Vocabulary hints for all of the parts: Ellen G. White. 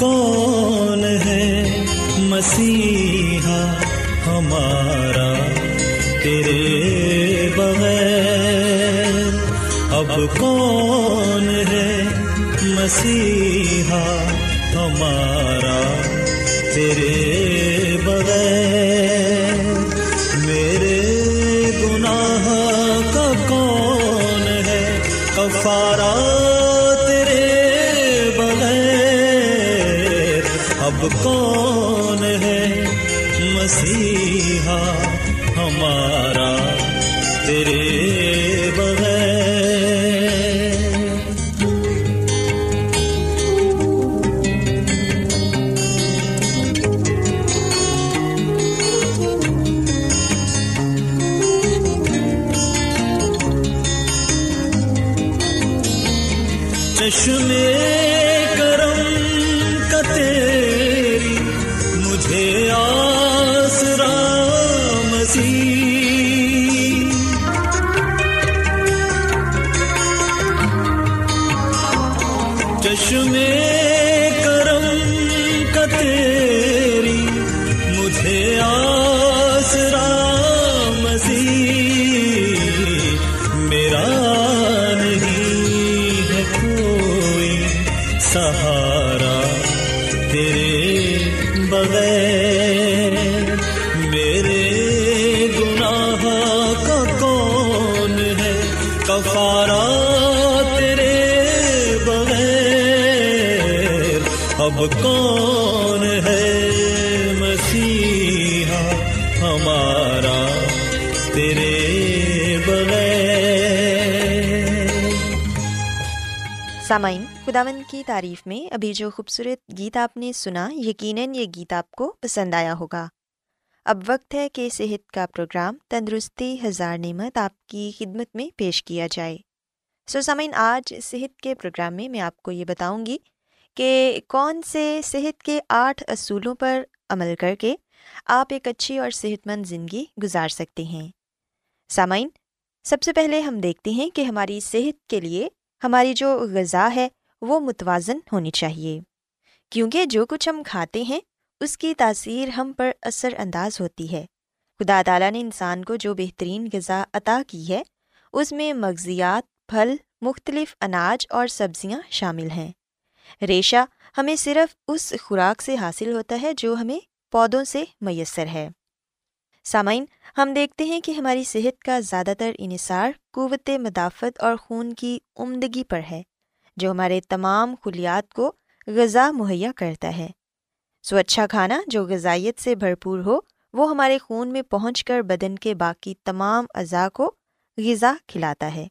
کون ہے مسیحا ہمارا تیرے بغیر، اب کون ہے مسیحا ہمارا تیرے بغیر، میرے گناہ کا کون ہے کفارہ کون ہے مسیحا ہمارا تیرے بغیر۔ چشمے اب کون ہے مسیحا ہمارا تیرے بغیر۔ سامعین، خداوند کی تعریف میں ابھی جو خوبصورت گیت آپ نے سنا، یقیناً یہ گیت آپ کو پسند آیا ہوگا۔ اب وقت ہے کہ صحت کا پروگرام تندرستی ہزار نعمت آپ کی خدمت میں پیش کیا جائے۔ سامعین، آج صحت کے پروگرام میں آپ کو یہ بتاؤں گی کہ کون سے صحت کے 8 اصولوں پر عمل کر کے آپ ایک اچھی اور صحت مند زندگی گزار سکتے ہیں۔ سامعین، سب سے پہلے ہم دیکھتے ہیں کہ ہماری صحت کے لیے ہماری جو غذا ہے وہ متوازن ہونی چاہیے، کیونکہ جو کچھ ہم کھاتے ہیں اس کی تاثیر ہم پر اثر انداز ہوتی ہے۔ خدا تعالیٰ نے انسان کو جو بہترین غذا عطا کی ہے، اس میں مغزیات، پھل، مختلف اناج اور سبزیاں شامل ہیں۔ ریشہ ہمیں صرف اس خوراک سے حاصل ہوتا ہے جو ہمیں پودوں سے میسر ہے۔ سامعین، ہم دیکھتے ہیں کہ ہماری صحت کا زیادہ تر انحصار قوت مدافعت اور خون کی عمدگی پر ہے، جو ہمارے تمام خلیات کو غذا مہیا کرتا ہے۔ سو اچھا کھانا جو غذائیت سے بھرپور ہو وہ ہمارے خون میں پہنچ کر بدن کے باقی تمام اعضاء کو غذا کھلاتا ہے،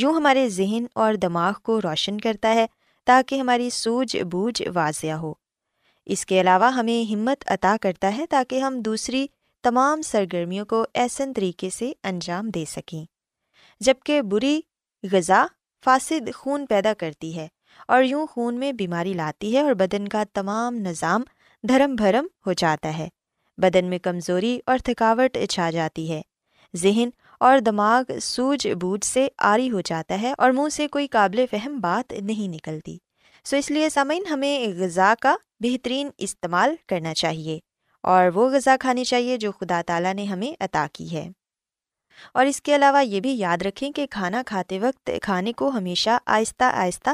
یوں ہمارے ذہن اور دماغ کو روشن کرتا ہے تاکہ ہماری سوجھ بوجھ واضح ہو۔ اس کے علاوہ ہمیں ہمت عطا کرتا ہے تاکہ ہم دوسری تمام سرگرمیوں کو احسن طریقے سے انجام دے سکیں، جبکہ بری غذا فاسد خون پیدا کرتی ہے اور یوں خون میں بیماری لاتی ہے اور بدن کا تمام نظام دھرم بھرم ہو جاتا ہے۔ بدن میں کمزوری اور تھکاوٹ چھا جاتی ہے، ذہن اور دماغ سوجھ بوجھ سے عاری ہو جاتا ہے اور منہ سے کوئی قابل فہم بات نہیں نکلتی۔ سو اس لیے سامعین، ہمیں غذا کا بہترین استعمال کرنا چاہیے اور وہ غذا کھانی چاہیے جو خدا تعالیٰ نے ہمیں عطا کی ہے۔ اور اس کے علاوہ یہ بھی یاد رکھیں کہ کھانا کھاتے وقت کھانے کو ہمیشہ آہستہ آہستہ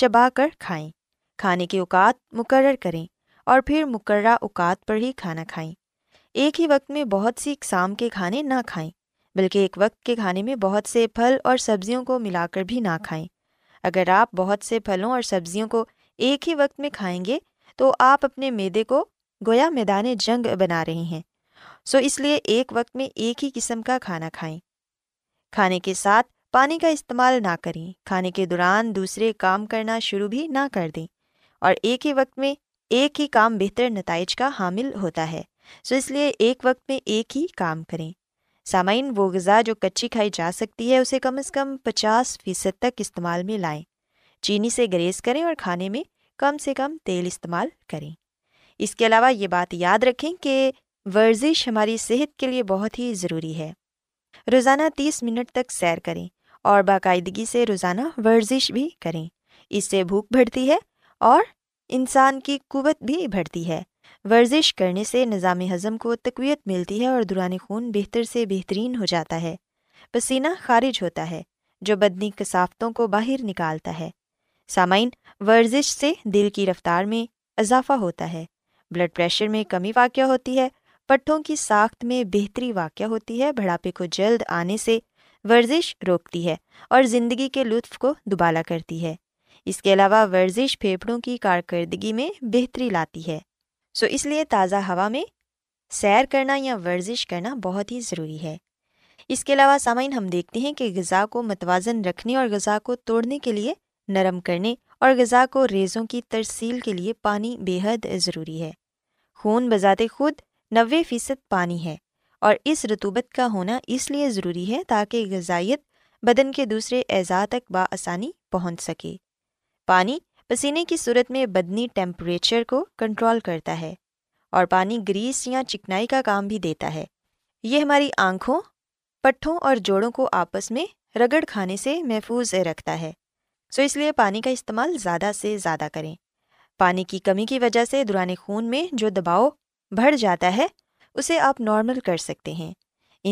چبا کر کھائیں، کھانے کے اوقات مقرر کریں اور پھر مقررہ اوقات پر ہی کھانا کھائیں۔ ایک ہی وقت میں بہت سی اقسام کے کھانے نہ کھائیں، بلکہ ایک وقت کے کھانے میں بہت سے پھل اور سبزیوں کو ملا کر بھی نہ کھائیں۔ اگر آپ بہت سے پھلوں اور سبزیوں کو ایک ہی وقت میں کھائیں گے تو آپ اپنے معدے کو گویا میدان جنگ بنا رہے ہیں۔ سو اس لیے ایک وقت میں ایک ہی قسم کا کھانا کھائیں۔ کھانے کے ساتھ پانی کا استعمال نہ کریں، کھانے کے دوران دوسرے کام کرنا شروع بھی نہ کر دیں، اور ایک ہی وقت میں ایک ہی کام بہتر نتائج کا حامل ہوتا ہے۔ سو اس لیے ایک وقت میں ایک ہی کام کریں۔ سامعین، وہ غذا جو کچی کھائی جا سکتی ہے اسے کم از کم 50% تک استعمال میں لائیں، چینی سے گریز کریں اور کھانے میں کم سے کم تیل استعمال کریں۔ اس کے علاوہ یہ بات یاد رکھیں کہ ورزش ہماری صحت کے لیے بہت ہی ضروری ہے۔ روزانہ 30 منٹ تک سیر کریں اور باقاعدگی سے روزانہ ورزش بھی کریں، اس سے بھوک بڑھتی ہے اور انسان کی قوت بھی بڑھتی ہے۔ ورزش کرنے سے نظام ہضم کو تقویت ملتی ہے اور دوران خون بہتر سے بہترین ہو جاتا ہے، پسینہ خارج ہوتا ہے جو بدنی کثافتوں کو باہر نکالتا ہے۔ سامعین، ورزش سے دل کی رفتار میں اضافہ ہوتا ہے، بلڈ پریشر میں کمی واقع ہوتی ہے، پٹھوں کی ساخت میں بہتری واقع ہوتی ہے، بڑھاپے کو جلد آنے سے ورزش روکتی ہے اور زندگی کے لطف کو دوبالا کرتی ہے۔ اس کے علاوہ ورزش پھیپھڑوں کی کارکردگی میں بہتری لاتی ہے۔ سو اس لیے تازہ ہوا میں سیر کرنا یا ورزش کرنا بہت ہی ضروری ہے۔ اس کے علاوہ سامعین، ہم دیکھتے ہیں کہ غذا کو متوازن رکھنے اور غذا کو توڑنے کے لیے نرم کرنے اور غذا کو ریزوں کی ترسیل کے لیے پانی بے حد ضروری ہے۔ خون بذات خود 90% پانی ہے اور اس رطوبت کا ہونا اس لیے ضروری ہے تاکہ غذائیت بدن کے دوسرے اعضاء تک بآسانی پہنچ سکے۔ پانی پسینے کی صورت میں بدنی ٹیمپریچر کو کنٹرول کرتا ہے اور پانی گریس یا چکنائی کا کام بھی دیتا ہے۔ یہ ہماری آنکھوں، پٹھوں اور جوڑوں کو آپس میں رگڑ کھانے سے محفوظ رکھتا ہے۔ سو اس لیے پانی کا استعمال زیادہ سے زیادہ کریں۔ پانی کی کمی کی وجہ سے دوران خون میں جو دباؤ بڑھ جاتا ہے اسے آپ نارمل کر سکتے ہیں۔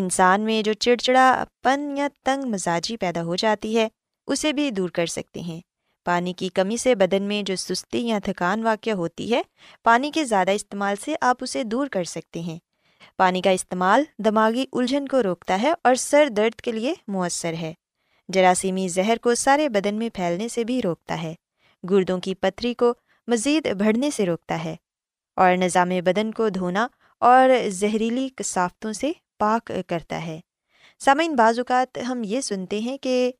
انسان میں جو چڑچڑا پن یا تنگ مزاجی پیدا ہو جاتی ہے اسے بھی دور کر سکتے ہیں۔ پانی کی کمی سے بدن میں جو سستی یا تھکان واقع ہوتی ہے، پانی کے زیادہ استعمال سے آپ اسے دور کر سکتے ہیں۔ پانی کا استعمال دماغی الجھن کو روکتا ہے اور سر درد کے لیے مؤثر ہے۔ جراثیمی زہر کو سارے بدن میں پھیلنے سے بھی روکتا ہے، گردوں کی پتھری کو مزید بڑھنے سے روکتا ہے اور نظام بدن کو دھونا اور زہریلی کثافتوں سے پاک کرتا ہے۔ سامعین، بعض اوقات ہم یہ سنتے ہیں کہ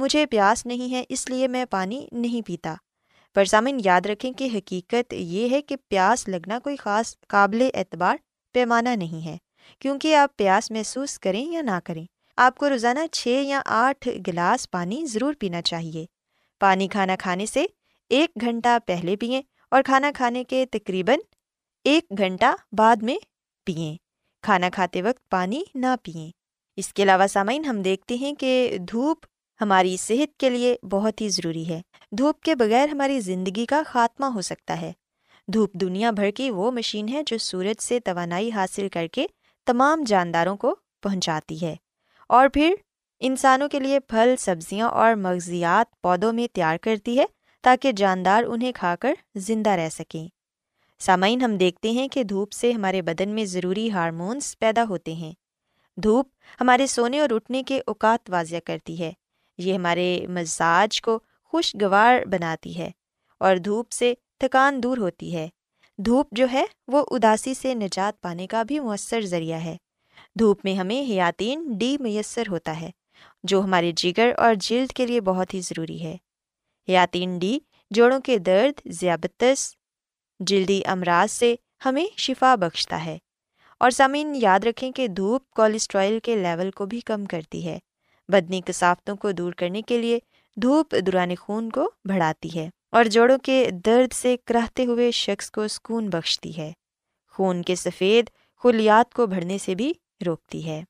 مجھے پیاس نہیں ہے اس لیے میں پانی نہیں پیتا، پر سامعین یاد رکھیں کہ حقیقت یہ ہے کہ پیاس لگنا کوئی خاص قابل اعتبار پیمانہ نہیں ہے، کیونکہ آپ پیاس محسوس کریں یا نہ کریں، آپ کو روزانہ 6 یا 8 گلاس پانی ضرور پینا چاہیے۔ پانی کھانا کھانے سے 1 گھنٹہ پہلے پئیں اور کھانا کھانے کے تقریباً 1 گھنٹہ بعد میں پئیں۔ کھانا کھاتے وقت پانی نہ پئیں۔ اس کے علاوہ سامعین، ہم دیکھتے ہیں کہ دھوپ ہماری صحت کے لیے بہت ہی ضروری ہے۔ دھوپ کے بغیر ہماری زندگی کا خاتمہ ہو سکتا ہے۔ دھوپ دنیا بھر کی وہ مشین ہے جو سورج سے توانائی حاصل کر کے تمام جانداروں کو پہنچاتی ہے اور پھر انسانوں کے لیے پھل، سبزیاں اور مغزیات پودوں میں تیار کرتی ہے تاکہ جاندار انہیں کھا کر زندہ رہ سکیں۔ سامعین، ہم دیکھتے ہیں کہ دھوپ سے ہمارے بدن میں ضروری ہارمونز پیدا ہوتے ہیں۔ دھوپ ہمارے سونے اور اٹھنے کے اوقات واضح کرتی ہے، یہ ہمارے مزاج کو خوشگوار بناتی ہے اور دھوپ سے تھکان دور ہوتی ہے۔ دھوپ جو ہے وہ اداسی سے نجات پانے کا بھی مؤثر ذریعہ ہے۔ دھوپ میں ہمیں ہیاتین ڈی میسر ہوتا ہے جو ہمارے جگر اور جلد کے لیے بہت ہی ضروری ہے۔ یاتین ڈی جوڑوں کے درد، ذیابطس، جلدی امراض سے ہمیں شفا بخشتا ہے۔ اور سامعین یاد رکھیں کہ دھوپ کولیسٹرول کے لیول کو بھی کم کرتی ہے۔ بدنی کثافتوں کو دور کرنے کے لیے دھوپ دوران خون کو بڑھاتی ہے اور جوڑوں کے درد سے کراہتے ہوئے شخص کو سکون بخشتی ہے۔ خون کے سفید خلیات کو بڑھنے سے بھی روکتی ہے۔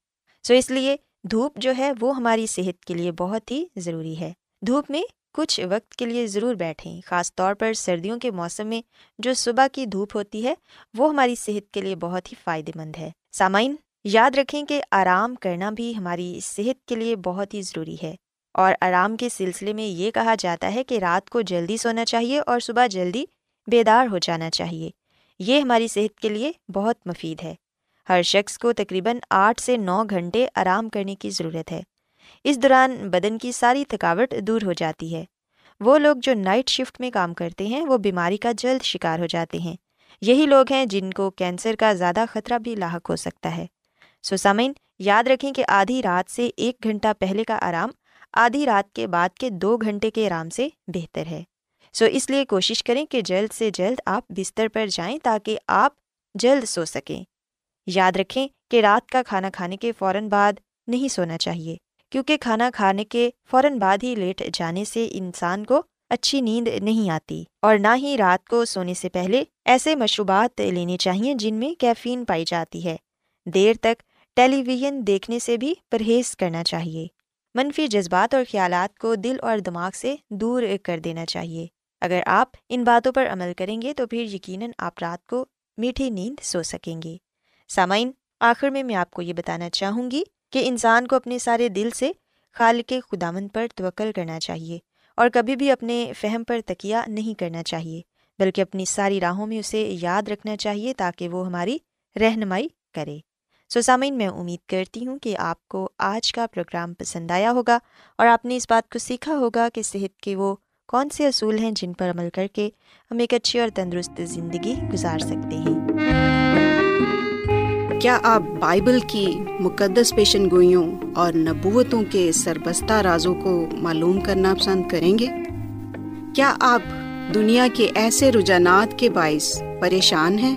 سو اس لیے دھوپ جو ہے وہ ہماری صحت کے لیے بہت ہی ضروری ہے۔ دھوپ میں کچھ وقت کے لیے ضرور بیٹھیں، خاص طور پر سردیوں کے موسم میں جو صبح کی دھوپ ہوتی ہے وہ ہماری صحت کے لیے بہت ہی فائدہ مند ہے۔ سامعین یاد رکھیں کہ آرام کرنا بھی ہماری صحت کے لیے بہت ہی ضروری ہے، اور آرام کے سلسلے میں یہ کہا جاتا ہے کہ رات کو جلدی سونا چاہیے اور صبح جلدی بیدار ہو جانا چاہیے۔ یہ ہماری صحت کے لیے بہت مفید ہے۔ ہر شخص کو تقریباً 8 سے 9 گھنٹے آرام کرنے کی ضرورت ہے۔ اس دوران بدن کی ساری تھکاوٹ دور ہو جاتی ہے۔ وہ لوگ جو نائٹ شفٹ میں کام کرتے ہیں وہ بیماری کا جلد شکار ہو جاتے ہیں۔ یہی لوگ ہیں جن کو کینسر کا زیادہ خطرہ بھی لاحق ہو سکتا ہے۔ سامعین یاد رکھیں کہ آدھی رات سے 1 گھنٹہ پہلے کا آرام آدھی رات کے بعد کے 2 گھنٹے کے آرام سے بہتر ہے۔ سو اس لیے کوشش کریں کہ جلد سے جلد آپ بستر پر جائیں تاکہ آپ جلد سو سکیں۔ یاد رکھیں کہ رات کا کھانا کھانے کے فوراً بعد نہیں سونا چاہیے، کیونکہ کھانا کھانے کے فوراً بعد ہی لیٹ جانے سے انسان کو اچھی نیند نہیں آتی، اور نہ ہی رات کو سونے سے پہلے ایسے مشروبات لینے چاہیے جن میں کیفین پائی جاتی ہے۔ دیر تک ٹیلی ویژن دیکھنے سے بھی پرہیز کرنا چاہیے۔ منفی جذبات اور خیالات کو دل اور دماغ سے دور کر دینا چاہیے۔ اگر آپ ان باتوں پر عمل کریں گے تو پھر یقیناً آپ رات کو میٹھی نیند سو سکیں گے۔ سامعین آخر میں آپ کو یہ بتانا چاہوں گی کہ انسان کو اپنے سارے دل سے خالق خداوند پر توکل کرنا چاہیے، اور کبھی بھی اپنے فہم پر تکیہ نہیں کرنا چاہیے، بلکہ اپنی ساری راہوں میں اسے یاد رکھنا چاہیے تاکہ وہ ہماری رہنمائی کرے۔ سامعین میں امید کرتی ہوں کہ آپ کو آج کا پروگرام پسند آیا ہوگا، اور آپ نے اس بات کو سیکھا ہوگا کہ صحت کے وہ کون سے اصول ہیں جن پر عمل کر کے ہم ایک اچھی اور تندرست زندگی گزار سکتے ہیں۔ کیا آپ بائبل کی مقدس پیشن گوئیوں اور نبوتوں کے سربستہ رازوں کو معلوم کرنا پسند کریں گے؟ کیا آپ دنیا کے ایسے رجحانات کے باعث پریشان ہیں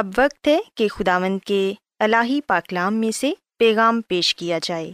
اب وقت ہے کہ خداوند کے الہی پاکلام میں سے پیغام پیش کیا جائے۔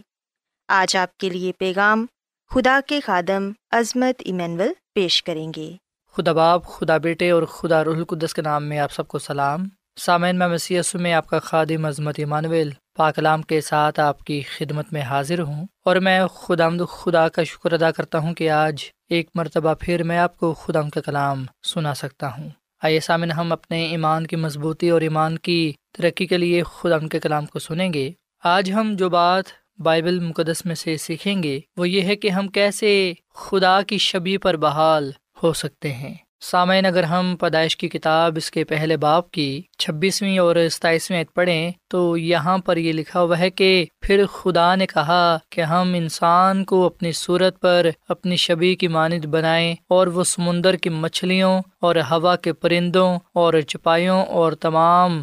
آج آپ کے لیے پیغام خدا کے خادم عظمت ایمینول پیش کریں گے۔ خدا باپ، خدا بیٹے اور خدا روح القدس کے نام میں آپ سب کو سلام۔ سامعین میں مسیح یسوع میں آپ کا خادم عظمت ایمینول پاکلام کے ساتھ آپ کی خدمت میں حاضر ہوں، اور میں خداوند خدا کا شکر ادا کرتا ہوں کہ آج ایک مرتبہ پھر میں آپ کو خداوند کا کلام سنا سکتا ہوں۔ آئیے سامعین ہم اپنے ایمان کی مضبوطی اور ایمان کی ترقی کے لیے خداوند کے کلام کو سنیں گے۔ آج ہم جو بات بائبل مقدس میں سے سیکھیں گے وہ یہ ہے کہ ہم کیسے خدا کی شبیہ پر بحال ہو سکتے ہیں۔ سامعین، اگر ہم پیدائش کی کتاب اس کے پہلے باب کی 26ویں اور 27ویں آیت پڑھیں تو یہاں پر یہ لکھا ہوا ہے کہ پھر خدا نے کہا کہ ہم انسان کو اپنی صورت پر اپنی شبیہ کی مانند بنائیں، اور وہ سمندر کی مچھلیوں اور ہوا کے پرندوں اور چپائیوں اور تمام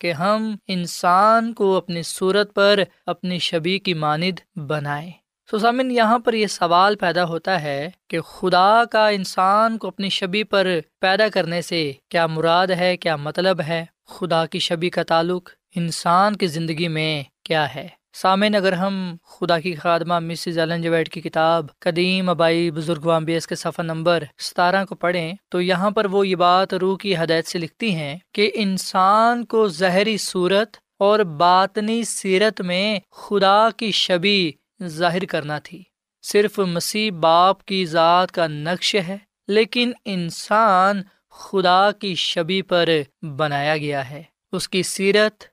کہ ہم انسان کو اپنی صورت پر اپنی شبیہ کی مانند بنائیں۔ سو سامعین، یہاں پر یہ سوال پیدا ہوتا ہے کہ خدا کا انسان کو اپنی شبیہ پر پیدا کرنے سے کیا مراد ہے، کیا مطلب ہے؟ خدا کی شبیہ کا تعلق انسان کی زندگی میں کیا ہے؟ سامعین، اگر ہم خدا کی خادمہ مسز ایلن جی وائٹ کی کتاب قدیم ابائی بزرگواں بیس کے صفحہ نمبر 17 کو پڑھیں تو یہاں پر وہ یہ بات روح کی ہدایت سے لکھتی ہیں کہ انسان کو ظاہری صورت اور باطنی سیرت میں خدا کی شبیہ ظاہر کرنا تھی۔ صرف مسیح باپ کی ذات کا نقش ہے، لیکن انسان خدا کی شبیہ پر بنایا گیا ہے۔ اس کی سیرت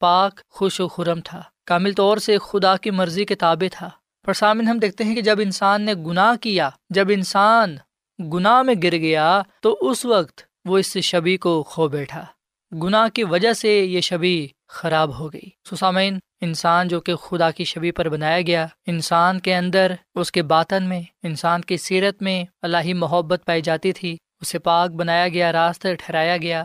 پاک خوش و خرم تھا، کامل طور سے خدا کی مرضی کے تابع تھا۔ پر سامنے ہم دیکھتے ہیں کہ جب انسان نے گناہ کیا، جب انسان گناہ میں گر گیا تو اس وقت وہ اس شبیہ کو کھو بیٹھا۔ گناہ کی وجہ سے یہ شبیہ خراب ہو گئی۔ سو سامعین، انسان جو کہ خدا کی شبیہ پر بنایا گیا، انسان کے اندر، اس کے باطن میں، انسان کی سیرت میں الہی محبت پائی جاتی تھی، اسے پاک بنایا گیا، راستہ ٹھہرایا گیا۔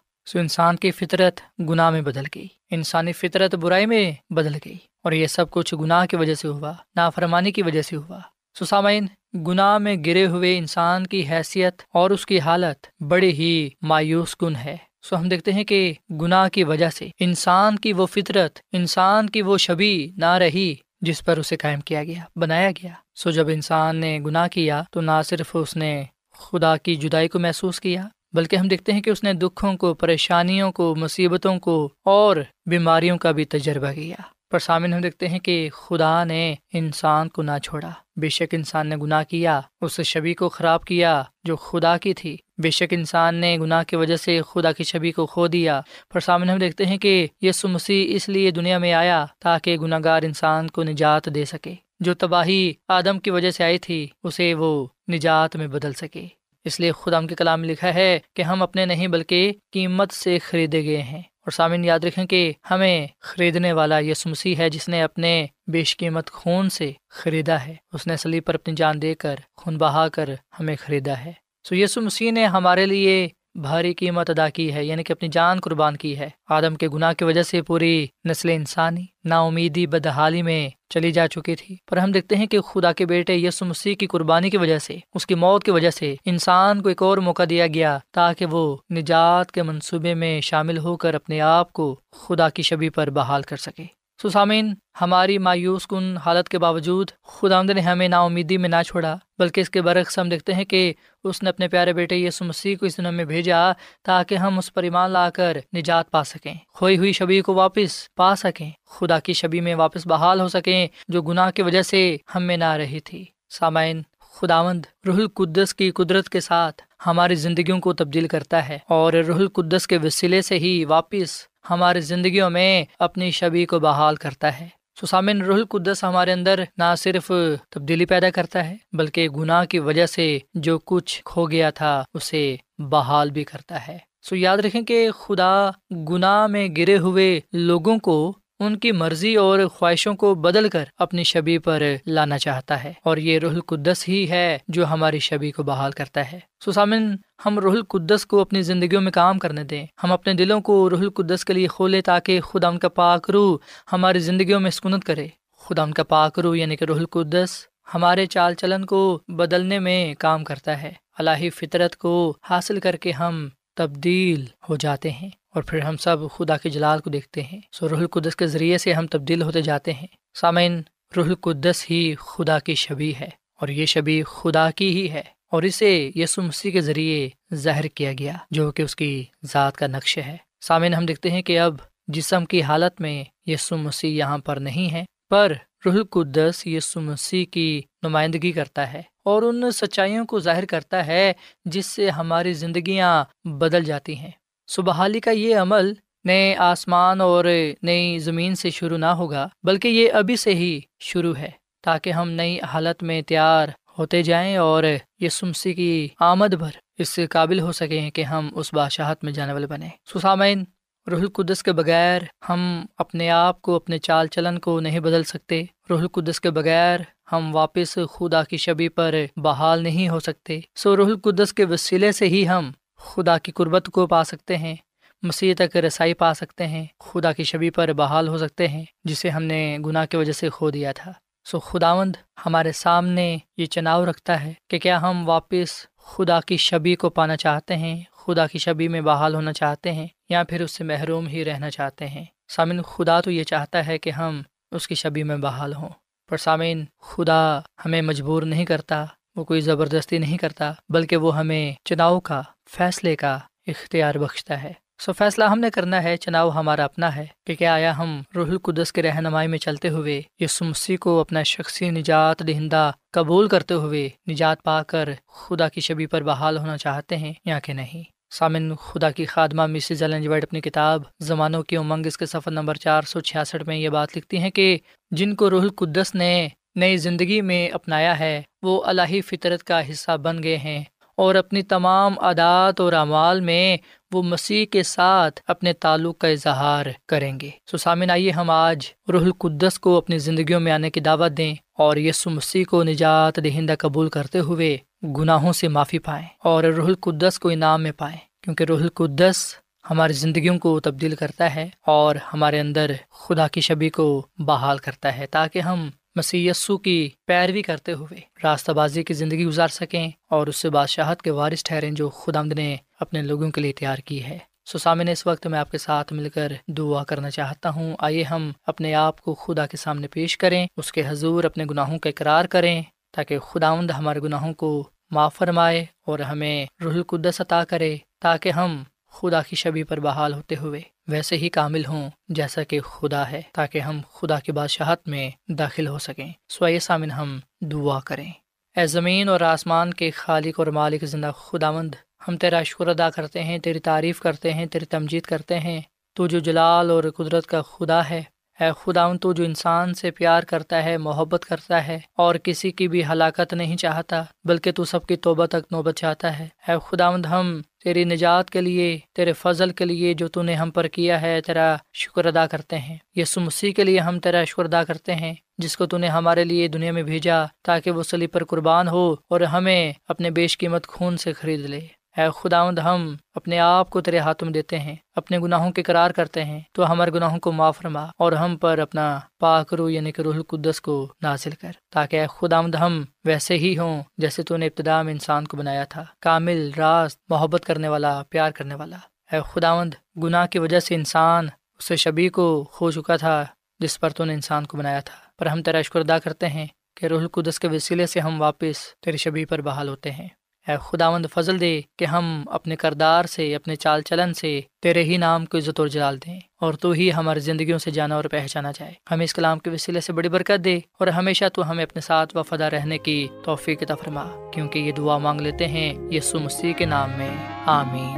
سو انسان کی فطرت گناہ میں بدل گئی، انسانی فطرت برائی میں بدل گئی، اور یہ سب کچھ گناہ کی وجہ سے ہوا، نافرمانی کی وجہ سے ہوا۔ سو سامعین، گناہ میں گرے ہوئے انسان کی حیثیت اور اس کی حالت بڑی ہی مایوس کن ہے۔ سو ہم دیکھتے ہیں کہ گناہ کی وجہ سے انسان کی وہ فطرت، انسان کی وہ شبیہ نہ رہی جس پر اسے قائم کیا گیا، بنایا گیا۔ سو جب انسان نے گناہ کیا تو نہ صرف اس نے خدا کی جدائی کو محسوس کیا، بلکہ ہم دیکھتے ہیں کہ اس نے دکھوں کو، پریشانیوں کو، مصیبتوں کو اور بیماریوں کا بھی تجربہ کیا۔ پر سامنے ہم دیکھتے ہیں کہ خدا نے انسان کو نہ چھوڑا۔ بے شک انسان نے گناہ کیا، اس شبیہ کو خراب کیا جو خدا کی تھی، بے شک انسان نے گناہ کی وجہ سے خدا کی شبیہ کو کھو دیا، پر سامنے ہم دیکھتے ہیں کہ یسوع مسیح اس لیے دنیا میں آیا تاکہ گناہ گار انسان کو نجات دے سکے۔ جو تباہی آدم کی وجہ سے آئی تھی اسے وہ نجات میں بدل سکے۔ اس لیے خدا کے کلام میں لکھا ہے کہ ہم اپنے نہیں بلکہ قیمت سے خریدے گئے ہیں، اور سامعین یاد رکھیں کہ ہمیں خریدنے والا یسوع مسیح ہے جس نے اپنے بیش قیمت خون سے خریدا ہے، اس نے صلیب پر اپنی جان دے کر خون بہا کر ہمیں خریدا ہے۔ سو یسوع مسیح نے ہمارے لیے بھاری قیمت ادا کی ہے، یعنی کہ اپنی جان قربان کی ہے۔ آدم کے گناہ کی وجہ سے پوری نسل انسانی ناامیدی بدحالی میں چلی جا چکی تھی، پر ہم دیکھتے ہیں کہ خدا کے بیٹے یسوع مسیح کی قربانی کی وجہ سے، اس کی موت کی وجہ سے انسان کو ایک اور موقع دیا گیا تاکہ وہ نجات کے منصوبے میں شامل ہو کر اپنے آپ کو خدا کی شبیہ پر بحال کر سکے۔ سو سامعین، ہماری مایوس کن حالت کے باوجود خداوند نے ہمیں نا امیدی میں نہ چھوڑا، بلکہ اس کے برعکس ہم دیکھتے ہیں کہ اس نے اپنے پیارے بیٹے یسوع مسیح کو اس دنیا میں بھیجا تاکہ ہم اس پر ایمان لا کر نجات پا سکیں، کھوئی ہوئی شبیہ کو واپس پا سکیں، خدا کی شبیہ میں واپس بحال ہو سکیں جو گناہ کی وجہ سے ہم میں نہ رہی تھی۔ سامعین، خداوند روح القدس کی قدرت کے ساتھ ہماری زندگیوں کو تبدیل کرتا ہے، اور روح القدس کے وسیلے سے ہی واپس ہماری زندگیوں میں اپنی شبیہ کو بحال کرتا ہے۔ سو سامعین، روح القدس ہمارے اندر نہ صرف تبدیلی پیدا کرتا ہے بلکہ گناہ کی وجہ سے جو کچھ کھو گیا تھا اسے بحال بھی کرتا ہے۔ سو یاد رکھیں کہ خدا گناہ میں گرے ہوئے لوگوں کو ان کی مرضی اور خواہشوں کو بدل کر اپنی شبیہ پر لانا چاہتا ہے، اور یہ روح القدس ہی ہے جو ہماری شبیہ کو بحال کرتا ہے۔ سو سامعین، ہم روح القدس کو اپنی زندگیوں میں کام کرنے دیں، ہم اپنے دلوں کو روح القدس کے لیے کھولیں تاکہ خدا ان کا پاک روح ہماری زندگیوں میں سکونت کرے۔ خدا ان کا پاک روح یعنی کہ روح القدس ہمارے چال چلن کو بدلنے میں کام کرتا ہے۔ الہی فطرت کو حاصل کر کے ہم تبدیل ہو جاتے ہیں، اور پھر ہم سب خدا کے جلال کو دیکھتے ہیں۔ سو روح القدس کے ذریعے سے ہم تبدیل ہوتے جاتے ہیں۔ سامعین، روح القدس ہی خدا کی شبیہ ہے، اور یہ شبیہ خدا کی ہی ہے، اور اسے یسوع مسیح کے ذریعے ظاہر کیا گیا جو کہ اس کی ذات کا نقش ہے۔ سامعین، ہم دیکھتے ہیں کہ اب جسم کی حالت میں یسوع مسیح یہاں پر نہیں ہے، پر روح القدس یسوع مسیح کی نمائندگی کرتا ہے اور ان سچائیوں کو ظاہر کرتا ہے جس سے ہماری زندگیاں بدل جاتی ہیں۔ سو بحالی کا یہ عمل نئے آسمان اور نئی زمین سے شروع نہ ہوگا، بلکہ یہ ابھی سے ہی شروع ہے تاکہ ہم نئی حالت میں تیار ہوتے جائیں اور یسوع مسیح کی آمد بھر اس کے قابل ہو سکیں کہ ہم اس بادشاہت میں جانے والے بنیں۔ سو سامعین، روح القدس کے بغیر ہم اپنے آپ کو، اپنے چال چلن کو نہیں بدل سکتے۔ روح القدس کے بغیر ہم واپس خدا کی شبیہ پر بحال نہیں ہو سکتے۔ سو روح القدس کے وسیلے سے ہی ہم خدا کی قربت کو پا سکتے ہیں، مسیح تک رسائی پا سکتے ہیں، خدا کی شبیہ پر بحال ہو سکتے ہیں جسے ہم نے گناہ کی وجہ سے کھو دیا تھا۔ سو خداوند ہمارے سامنے یہ چناؤ رکھتا ہے کہ کیا ہم واپس خدا کی شبیہ کو پانا چاہتے ہیں، خدا کی شبیہ میں بحال ہونا چاہتے ہیں، یا پھر اس سے محروم ہی رہنا چاہتے ہیں۔ سامعین، خدا تو یہ چاہتا ہے کہ ہم اس کی شبیہ میں بحال ہوں، پر سامعین، خدا ہمیں مجبور نہیں کرتا، وہ کوئی زبردستی نہیں کرتا، بلکہ وہ ہمیں چناؤ کا، فیصلے کا اختیار بخشتا ہے۔ سو فیصلہ ہم نے کرنا ہے، چناؤ ہمارا اپنا ہے کہ کیا آیا ہم روح القدس کے رہنمائی میں چلتے ہوئے یسوع مسیح کو اپنا شخصی نجات دہندہ قبول کرتے ہوئے نجات پا کر خدا کی شبیہ پر بحال ہونا چاہتے ہیں یا کہ نہیں۔ سامعین، خدا کی خادمہ مسز ایلن جی وائٹ اپنی کتاب زمانوں کی امنگ اس کے صفحہ نمبر 466 میں یہ بات لکھتی ہیں کہ جن کو روح القدس نے نئی زندگی میں اپنایا ہے وہ الہی فطرت کا حصہ بن گئے ہیں، اور اپنی تمام عادات اور اعمال میں وہ مسیح کے ساتھ اپنے تعلق کا اظہار کریں گے۔ سو سامعین، آئیے ہم آج روح القدس کو اپنی زندگیوں میں آنے کی دعوت دیں اور یسوع مسیح کو نجات دہندہ قبول کرتے ہوئے گناہوں سے معافی پائیں اور روح القدس کو انعام میں پائیں، کیونکہ روح القدس ہماری زندگیوں کو تبدیل کرتا ہے اور ہمارے اندر خدا کی شبیہ کو بحال کرتا ہے تاکہ ہم مسیح یسوع کی پیروی کرتے ہوئے راستہ بازی کی زندگی گزار سکیں اور اس سے بادشاہت کے وارث ٹھہریں جو خداوند نے اپنے لوگوں کے لیے تیار کی ہے۔ سو سامعین، اس وقت میں آپ کے ساتھ مل کر دعا کرنا چاہتا ہوں۔ آئیے ہم اپنے آپ کو خدا کے سامنے پیش کریں، اس کے حضور اپنے گناہوں کا اقرار کریں تاکہ خداوند ہمارے گناہوں کو معاف فرمائے اور ہمیں روح القدس عطا کرے تاکہ ہم خدا کی شبیہ پر بحال ہوتے ہوئے ویسے ہی کامل ہوں جیسا کہ خدا ہے، تاکہ ہم خدا کی بادشاہت میں داخل ہو سکیں۔ سوائے سامن ہم دعا کریں۔ اے زمین اور آسمان کے خالق اور مالک زندہ خداوند، ہم تیرا شکر ادا کرتے ہیں، تیری تعریف کرتے ہیں، تیری تمجید کرتے ہیں۔ تو جو جلال اور قدرت کا خدا ہے، اے خداوند تو جو انسان سے پیار کرتا ہے، محبت کرتا ہے اور کسی کی بھی ہلاکت نہیں چاہتا، بلکہ تو سب کی توبہ تک نوبت چاہتا ہے۔ اے خداوند ہم تیری نجات کے لیے، تیرے فضل کے لیے جو تو نے ہم پر کیا ہے، تیرا شکر ادا کرتے ہیں۔ یسوع مسیح کے لیے ہم تیرا شکر ادا کرتے ہیں، جس کو تو نے ہمارے لیے دنیا میں بھیجا تاکہ وہ صلیب پر قربان ہو اور ہمیں اپنے بیش قیمت خون سے خرید لے۔ اے خداوند ہم اپنے آپ کو تیرے ہاتھوں میں دیتے ہیں، اپنے گناہوں کے اقرار کرتے ہیں، تو ہمارے گناہوں کو معاف فرما اور ہم پر اپنا پاک روح یعنی کہ روح القدس کو نازل کر، تاکہ اے خداوند ہم ویسے ہی ہوں جیسے تو نے ابتدا میں انسان کو بنایا تھا، کامل، راست، محبت کرنے والا، پیار کرنے والا۔ اے خداوند گناہ کی وجہ سے انسان اسے شبیہ کو کھو چکا تھا جس پر تو نے انسان کو بنایا تھا، پر ہم تیرا شکر ادا کرتے ہیں کہ روح القدس کے وسیلے سے ہم واپس تیری شبیہ پر بحال ہوتے ہیں۔ اے خداوند فضل دے کہ ہم اپنے کردار سے، اپنے چال چلن سے تیرے ہی نام کو عزت اور جلال دیں، اور تو ہی ہماری زندگیوں سے جانا اور پہچانا جائے۔ ہمیں اس کلام کے وسیلے سے بڑی برکت دے، اور ہمیشہ تو ہمیں اپنے ساتھ وفادہ رہنے کی توفیق عطا فرما، کیونکہ یہ دعا مانگ لیتے ہیں یسوع مسیح کے نام میں، آمین۔